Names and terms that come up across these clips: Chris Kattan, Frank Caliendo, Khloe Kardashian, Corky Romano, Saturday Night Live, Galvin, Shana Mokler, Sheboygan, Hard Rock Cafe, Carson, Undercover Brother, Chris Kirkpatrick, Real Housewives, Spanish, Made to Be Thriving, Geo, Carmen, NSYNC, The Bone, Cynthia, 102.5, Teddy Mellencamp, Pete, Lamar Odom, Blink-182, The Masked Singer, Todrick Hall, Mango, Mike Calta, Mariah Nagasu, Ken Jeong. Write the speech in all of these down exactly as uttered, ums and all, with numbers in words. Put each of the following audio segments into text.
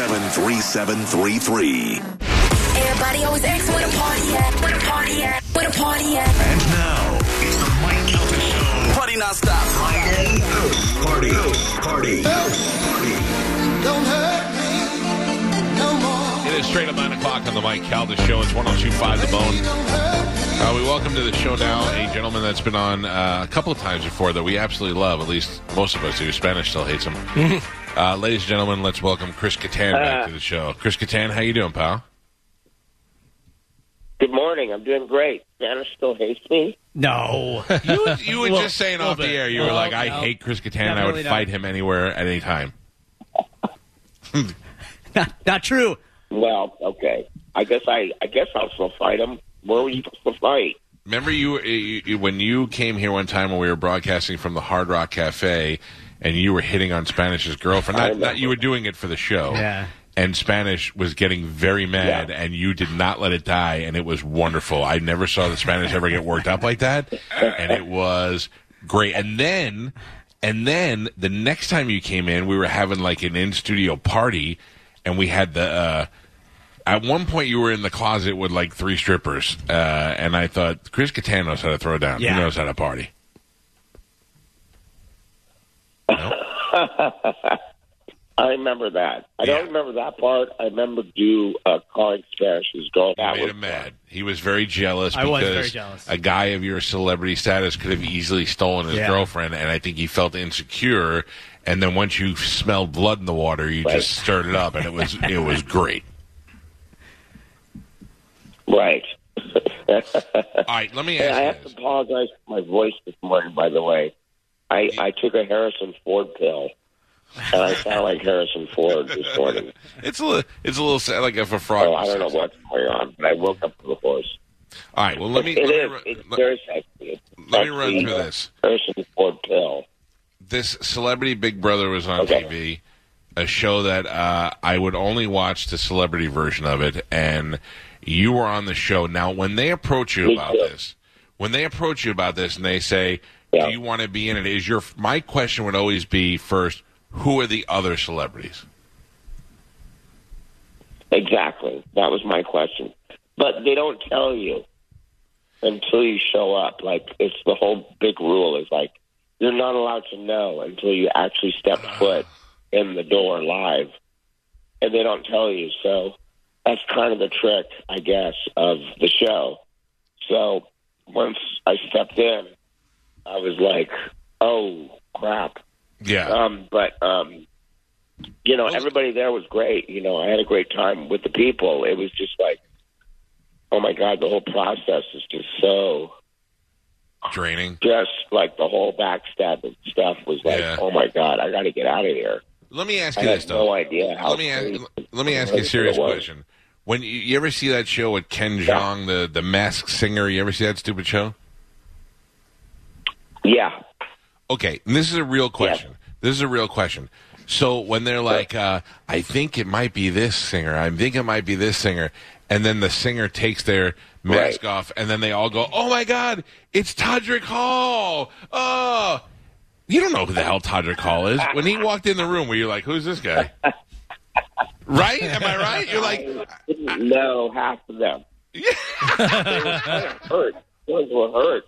eight seven seven, three seven three three. Everybody always asks where the party at, where the party at, where the party at. And now, it's the Mike Calta Show. Party not stop. Friday, house, party, house, party, house, party. Don't hurt me no more. It is straight up nine o'clock on the Mike Calta Show. It's one oh two point five The Bone. Uh, we welcome to the show now a gentleman that's been on uh, a couple of times before that we absolutely love, at least most of us do. Spanish still hates him. uh, ladies and gentlemen, let's welcome Chris Kattan uh, back to the show. Chris Kattan, how you doing, pal? Good morning. I'm doing great. Spanish still hates me? No. You, you were well, just saying off bit. the air, you well, were like, I no. hate Chris Kattan. No, I would really fight don't. him anywhere at any time. not, not true. Well, okay. I guess, I, I guess I'll still fight him. Where were you supposed to fight? Remember you, you, you when you came here one time when we were broadcasting from the Hard Rock Cafe, and you were hitting on Spanish's girlfriend. Not, not you were doing it for the show. Yeah. And Spanish was getting very mad, yeah. and you did not let it die, and it was wonderful. I never saw the Spanish ever get worked up like that, and it was great. And then, and then the next time you came in, we were having like an in-studio party, and we had the. Uh, At one point, you were in the closet with, like, three strippers, uh, and I thought, Chris Kattan knows how to throw down. Yeah. He knows how to party. No? I remember that. I yeah. don't remember that part. I remember you uh, calling Sparish's girl. That made was him mad. He was very jealous. I was very jealous. A guy of your celebrity status could have easily stolen his yeah. girlfriend, and I think he felt insecure, and then once you smelled blood in the water, you right. just stirred it up, and it was it was great. Right. All right, let me ask I you I have this. to apologize for my voice this morning, by the way. I, you... I took a Harrison Ford pill, and I sound like Harrison Ford this morning. It's a little, it's a little like if a frog. Oh, I don't know what's going on, but I woke up with a horse. All right, well, let me... It, let it me is. Run, it's let, very sexy. Let, let me run through this. Harrison Ford pill. This Celebrity Big Brother was on okay. T V, a show that uh, I would only watch the celebrity version of it, and... You were on the show. Now, when they approach you Me about too. this, when they approach you about this and they say, yeah. do you want to be in it, is your my question would always be first, who are the other celebrities? Exactly. That was my question. But they don't tell you until you show up. Like, it's the whole big rule is like, you're not allowed to know until you actually step foot in the door live. And they don't tell you, so... That's kind of the trick, I guess, of the show. So once I stepped in, I was like, oh, crap. Yeah. Um, but, um, you know, everybody there was great. You know, I had a great time with the people. It was just like, oh, my God, the whole process is just so... draining. Just like the whole backstabbing stuff was like, yeah. oh, my God, I got to get out of here. Let me ask you I this, though. No idea. How let me ask, let me ask you a serious question. When you, you ever see that show with Ken Jeong, yeah. the the Masked Singer? You ever see that stupid show? Yeah. Okay, and this is a real question. Yeah. This is a real question. So when they're like, uh, "I think it might be this singer," I think it might be this singer, and then the singer takes their mask right. off, and then they all go, "Oh my God, it's Todrick Hall!" Oh. You don't know who the hell Todrick Hall is. When he walked in the room, were you like, who's this guy? Right? Am I right? You're like... I didn't know half of them. Yeah. They were kind of hurt. Those were hurt.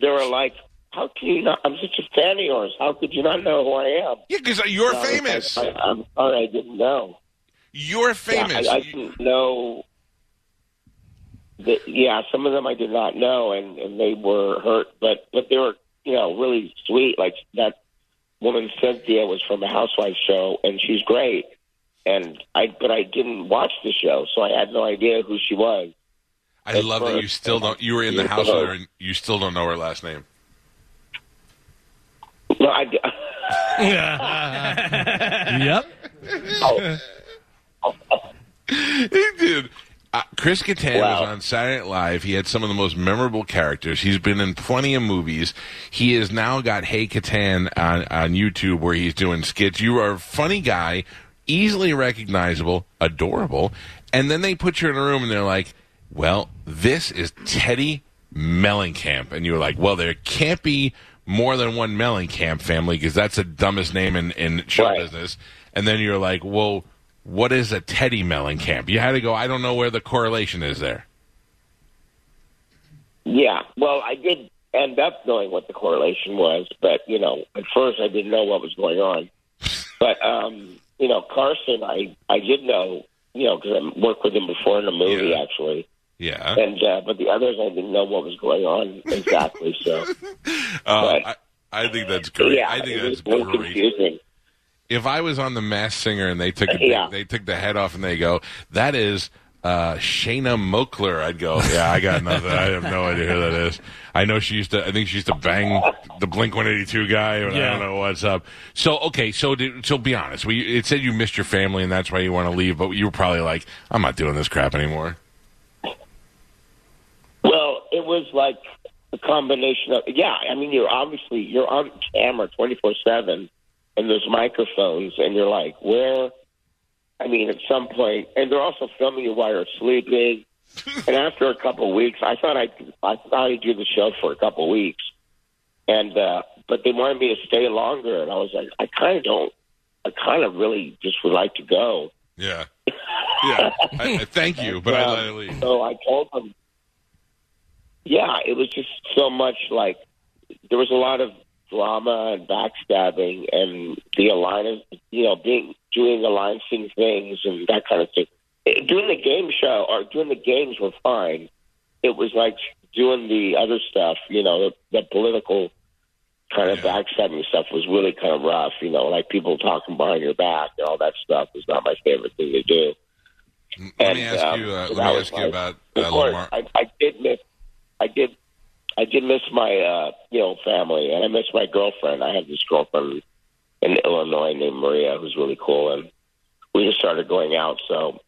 They were like, how can you not... I'm such a fan of yours. How could you not know who I am? Yeah, because you're so famous. I, I, I'm sorry, I didn't know. You're famous. Yeah, I, I didn't know... That, yeah, some of them I did not know, and, and they were hurt, but, but they were... You know, really sweet. Like that woman Cynthia was from the Housewives show, and she's great. And I, but I didn't watch the show, so I had no idea who she was. I At love first, that you still don't. You were in the house with her, and you still don't know her last name. No, I. yep. Oh. Oh. Dude. Uh, Chris Kattan wow. was on Saturday Night Live. He had some of the most memorable characters. He's been in plenty of movies. He has now got Hey Kattan on, on YouTube where he's doing skits. You are a funny guy, easily recognizable, adorable. And then they put you in a room and they're like, well, this is Teddy Mellencamp. And you're like, well, there can't be more than one Mellencamp family because that's the dumbest name in, in show right. business. And then you're like, well, What is a Teddy Mellencamp? You had to go, I don't know where the correlation is there. Yeah, well, I did end up knowing what the correlation was, but, you know, at first I didn't know what was going on. But, um, you know, Carson, I, I did know, you know, because I worked with him before in a movie, yeah. actually. Yeah. And uh, but the others, I didn't know what was going on exactly, so. Oh, but, I, I think that's great. Yeah, I think that's great. Confusing. If I was on The Masked Singer and they took a, yeah. they, they took the head off and they go, that is uh, Shana Mokler, I'd go, yeah, I got nothing. I have no idea who that is. I know she used to, I think she used to bang the Blink one eighty-two guy, and yeah. I don't know what's up. So, okay, so did, so be honest. We, it said you missed your family and that's why you want to leave, but you were probably like, I'm not doing this crap anymore. Well, it was like a combination of, yeah, I mean, you're obviously, you're on camera twenty-four seven. And there's microphones, and you're like, where? I mean, at some point, and they're also filming you while you're sleeping. And after a couple of weeks, I thought I'd, I thought I'd do the show for a couple of weeks, and uh, but they wanted me to stay longer, and I was like, I kind of don't, I kind of really just would like to go. Yeah, yeah. I, I thank you, but um, I'd like to leave. So I told them, yeah, it was just so much like there was a lot of drama and backstabbing and the alliance, you know, being doing alliancing things and that kind of thing. It, doing the game show or doing the games were fine. It was like doing the other stuff, you know, the, the political kind of yeah. backstabbing stuff was really kind of rough, you know, like people talking behind your back and all that stuff was not my favorite thing to do. Let and, me ask um, you. Uh, so let me ask you about uh, of course, Lamar. I, I did miss. I did. I did miss my, uh, you know, family, and I miss my girlfriend. I had this girlfriend in Illinois named Maria, who's really cool, and we just started going out. So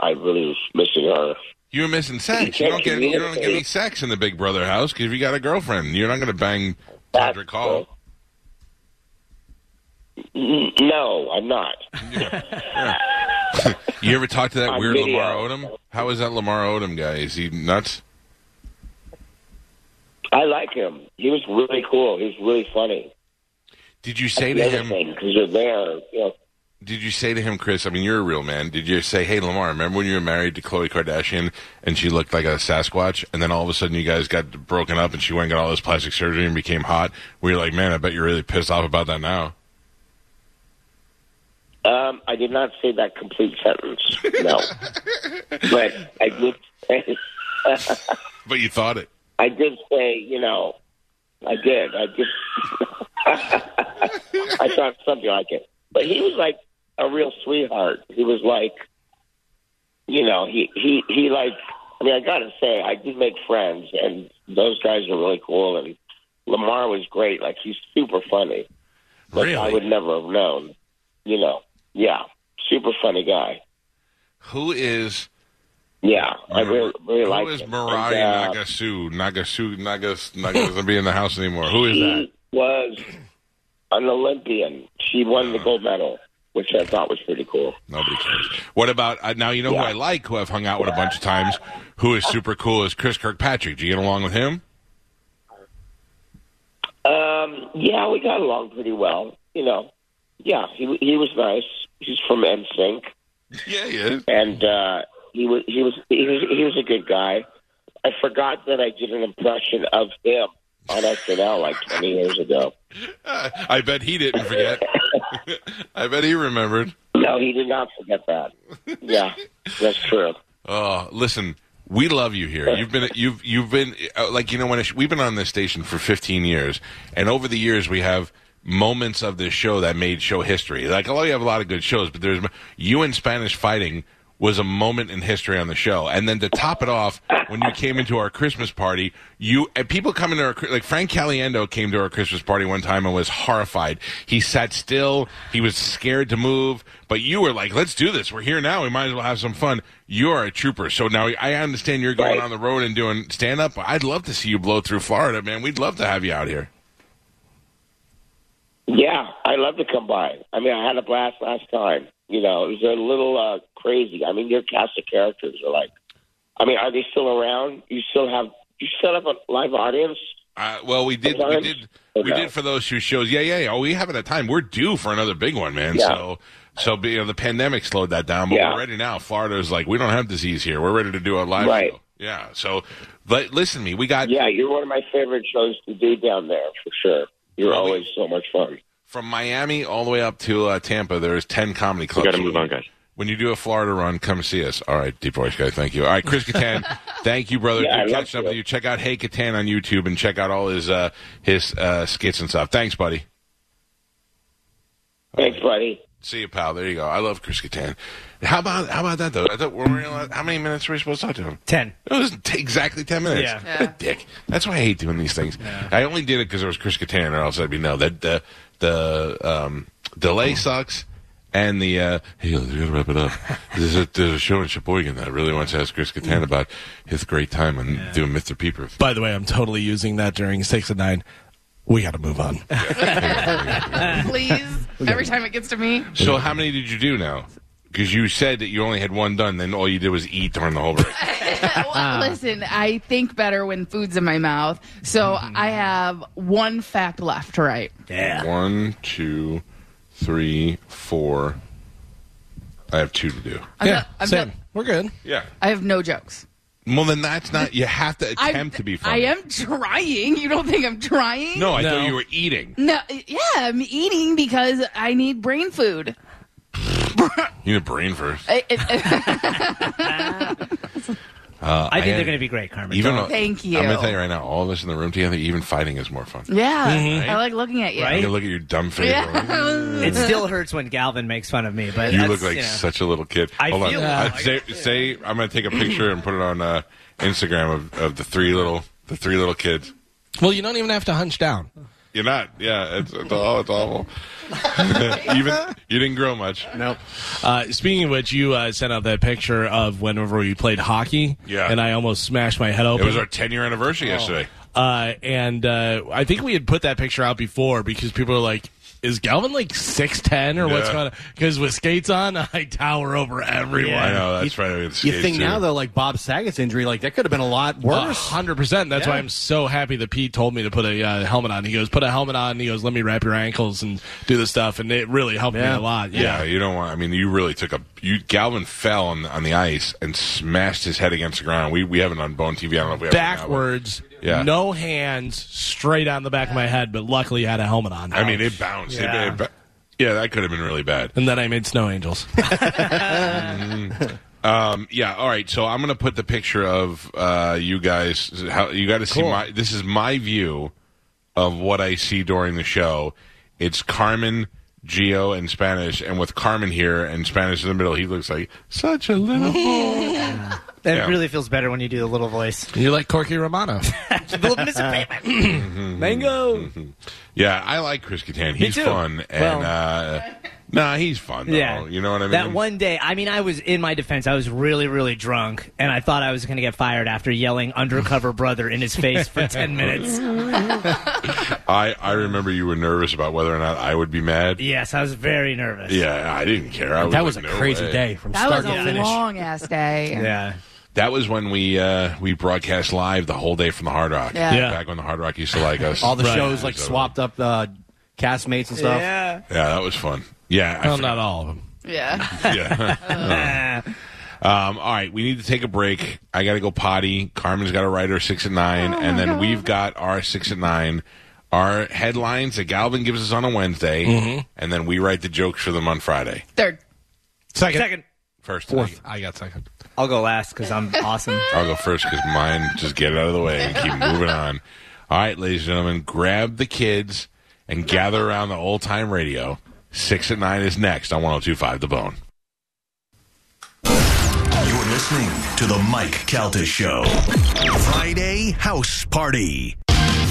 I really was missing her. You were missing sex. You, you don't get you don't get any sex in the Big Brother house because you got a girlfriend. You're not going to bang Todrick Hall. No, I'm not. Yeah. Yeah. You ever talk to that I'm weird video. Lamar Odom? How is that Lamar Odom guy? Is he nuts? I like him. He was really cool. He was really funny. Did you say That's to him? Because you're there. You know. Did you say to him, Chris? I mean, you're a real man. Did you say, "Hey, Lamar, remember when you were married to Khloe Kardashian and she looked like a Sasquatch, and then all of a sudden you guys got broken up, and she went and got all this plastic surgery and became hot"? We were like, "Man, I bet you're really pissed off about that now." Um, I did not say that complete sentence. No, but I did. Say but you thought it. I did say, you know, I did. I did. I thought something like it. But he was like a real sweetheart. He was like, you know, he, he, he like, I mean, I got to say, I did make friends, and those guys are really cool. And Lamar was great. Like, he's super funny. Like, really? I would never have known. You know, yeah, super funny guy. Who is... Yeah, I really, really like it. Who is Mariah and, uh, Nagasu? Nagasu, Nagas, Nagas doesn't be in the house anymore. Who is that? She was an Olympian. She won uh, the gold medal, which I thought was pretty cool. Nobody cares. What about, uh, now you know yeah. who I like, who I've hung out with a bunch of times, who is super cool, is Chris Kirkpatrick. Do you get along with him? Um, yeah, we got along pretty well. You know, yeah, he he was nice. He's from N Sync. Yeah, he is. And, uh... He was, he was he was he was a good guy. I forgot that I did an impression of him on S N L like twenty years ago. Uh, I bet he didn't forget. I bet he remembered. No, he did not forget that. Yeah, that's true. Oh, listen, we love you here. You've been you've you've been like you know when it, we've been on this station for fifteen years, and over the years we have moments of this show that made show history. Like, although you have a lot of good shows, but there's you and Spanish fighting was a moment in history on the show. And then to top it off, when you came into our Christmas party, you and people coming to our, like Frank Caliendo came to our Christmas party one time and was horrified. He sat still. He was scared to move. But you were like, let's do this. We're here now. We might as well have some fun. You are a trooper. So now I understand you're going right on the road and doing stand-up. I'd love to see you blow through Florida, man. We'd love to have you out here. Yeah, I'd love to come by. I mean, I had a blast last time. You know, it was a little uh, crazy. I mean, your cast of characters are like, I mean, are they still around? You still have, you still have a live audience? Uh, well, we did, sometimes? we did, okay. we did for those two shows. Yeah, yeah, yeah. We haven't had time. We're due for another big one, man. Yeah. So So you know, the pandemic slowed that down, but yeah. we're ready now. Florida's like, we don't have disease here. We're ready to do a live right. show. Yeah. So, but listen to me. We got. Yeah, you're one of my favorite shows to do down there, for sure. You're really? always so much fun. From Miami all the way up to uh, Tampa, there's ten comedy clubs. You got to move on, guys. When you do a Florida run, come see us. All right, Deep Voice Guy, thank you. All right, Chris Kattan, thank you, brother. Yeah, Dude, I catch up you. with you. Check out Hey Kattan on YouTube and check out all his uh, his uh, skits and stuff. Thanks, buddy. Thanks, right. buddy. See you, pal. There you go. I love Chris Kattan. How about how about that though? I thought, were we allowed, how many minutes were we supposed to talk to him? Ten. It was t- exactly ten minutes. Yeah. yeah. What a dick. That's why I hate doing these things. Yeah. I only did it because it was Chris Kattan, or else I'd be no. That the the um, delay oh. sucks. And the, uh, hey, we gotta wrap it up. There's a, there's a show in Sheboygan that I really want to ask Chris Kattan about his great time on yeah. doing Mister Peepers. By the way, I'm totally using that during six and nine. We gotta move on. Please. Every time it gets to me. So how many did you do now? Because you said that you only had one done, then all you did was eat during the whole break. Well, listen, I think better when food's in my mouth. So I have one fact left to write. Yeah. One, two... Three, four. I have two to do. I'm yeah, not, I'm same. Not, We're good. Yeah. I have no jokes. Well, then that's not. You have to attempt I'm, to be funny. I am trying. You don't think I'm trying? No, I no. thought you were eating. No, yeah, I'm eating because I need brain food. You need brain first. I, it, uh, I think I am, they're going to be great, Carmen. Even though, Thank you. I'm going to tell you right now, all of us in the room together, even fighting is more fun. Yeah. Mm-hmm. Right? I like looking at you. Right? You look at your dumb face. Yeah. It still hurts when Galvin makes fun of me, but you look like you know, such a little kid. I Hold feel on. Well, I say, I say I'm going to take a picture and put it on uh, Instagram of, of the three little the three little kids. Well, you don't even have to hunch down. You're not. Yeah, it's, it's, all, it's awful. Even you didn't grow much. No. Uh, speaking of which, you uh, sent out that picture of whenever we played hockey. Yeah. And I almost smashed my head open. It was our ten year anniversary oh. yesterday. Uh, and uh, I think we had put that picture out before because people were like, is Galvin like six ten or yeah. what's going on? Because with skates on, I tower over everyone. Yeah. I know, that's you, right. I mean, you think too. now, though, like Bob Saget's injury, like that could have been a lot worse. one hundred percent That's yeah. why I'm so happy that Pete told me to put a uh, helmet on. He goes, put a helmet on. He goes, let me wrap your ankles and do this stuff. And it really helped yeah. me a lot. Yeah. yeah, you don't want, I mean, you really took a, you, Galvin fell on, on the ice and smashed his head against the ground. We we haven't on Bone T V. I don't know if we have Backwards. Yeah. No hands, straight on the back of my head, but luckily I had a helmet on. Ouch. I mean, it bounced. Yeah. It, it, it, yeah, that could have been really bad. And then I made snow angels. mm. um, yeah, all right. So I'm going to put the picture of uh, you guys. How, you got to see cool. my. This is my view of what I see during the show. It's Carmen, Geo, and Spanish. And with Carmen here and Spanish in the middle, he looks like such a little boy. That yeah. really feels better when you do the little voice. You're like Corky Romano. Little Mister Mango. Yeah, I like Chris Kattan. He's fun. And, well, uh, nah, he's fun, though. Yeah. You know what I mean? That one day, I mean, I was, in my defense, I was really, really drunk, and I thought I was going to get fired after yelling Undercover Brother in his face for ten minutes. I, I remember you were nervous about whether or not I would be mad. Yes, I was very nervous. Yeah, I didn't care. I was that was like, a no crazy way. day from that start to finish. That was a long-ass day. Yeah. That was when we uh, we broadcast live the whole day from the Hard Rock. Yeah. yeah. Back when the Hard Rock used to like us. All the right. shows like so. swapped up uh, castmates and stuff. Yeah. Yeah, that was fun. Yeah. Well, not all of them. Yeah. yeah. uh. um, all right, we need to take a break. I got to go potty. Carmen's got to write her six at nine, oh, and then God. we've got our six at nine. Our headlines that Galvin gives us on a Wednesday, mm-hmm. and then we write the jokes for them on Friday. Third. Second. Second. First. Fourth. I got second. I'll go last because I'm awesome. I'll go first because mine, just get it out of the way and keep moving on. All right, ladies and gentlemen, grab the kids and gather around the old-time radio. Six at nine is next on one oh two point five The Bone. You're listening to The Mike Calta Show. Friday House Party.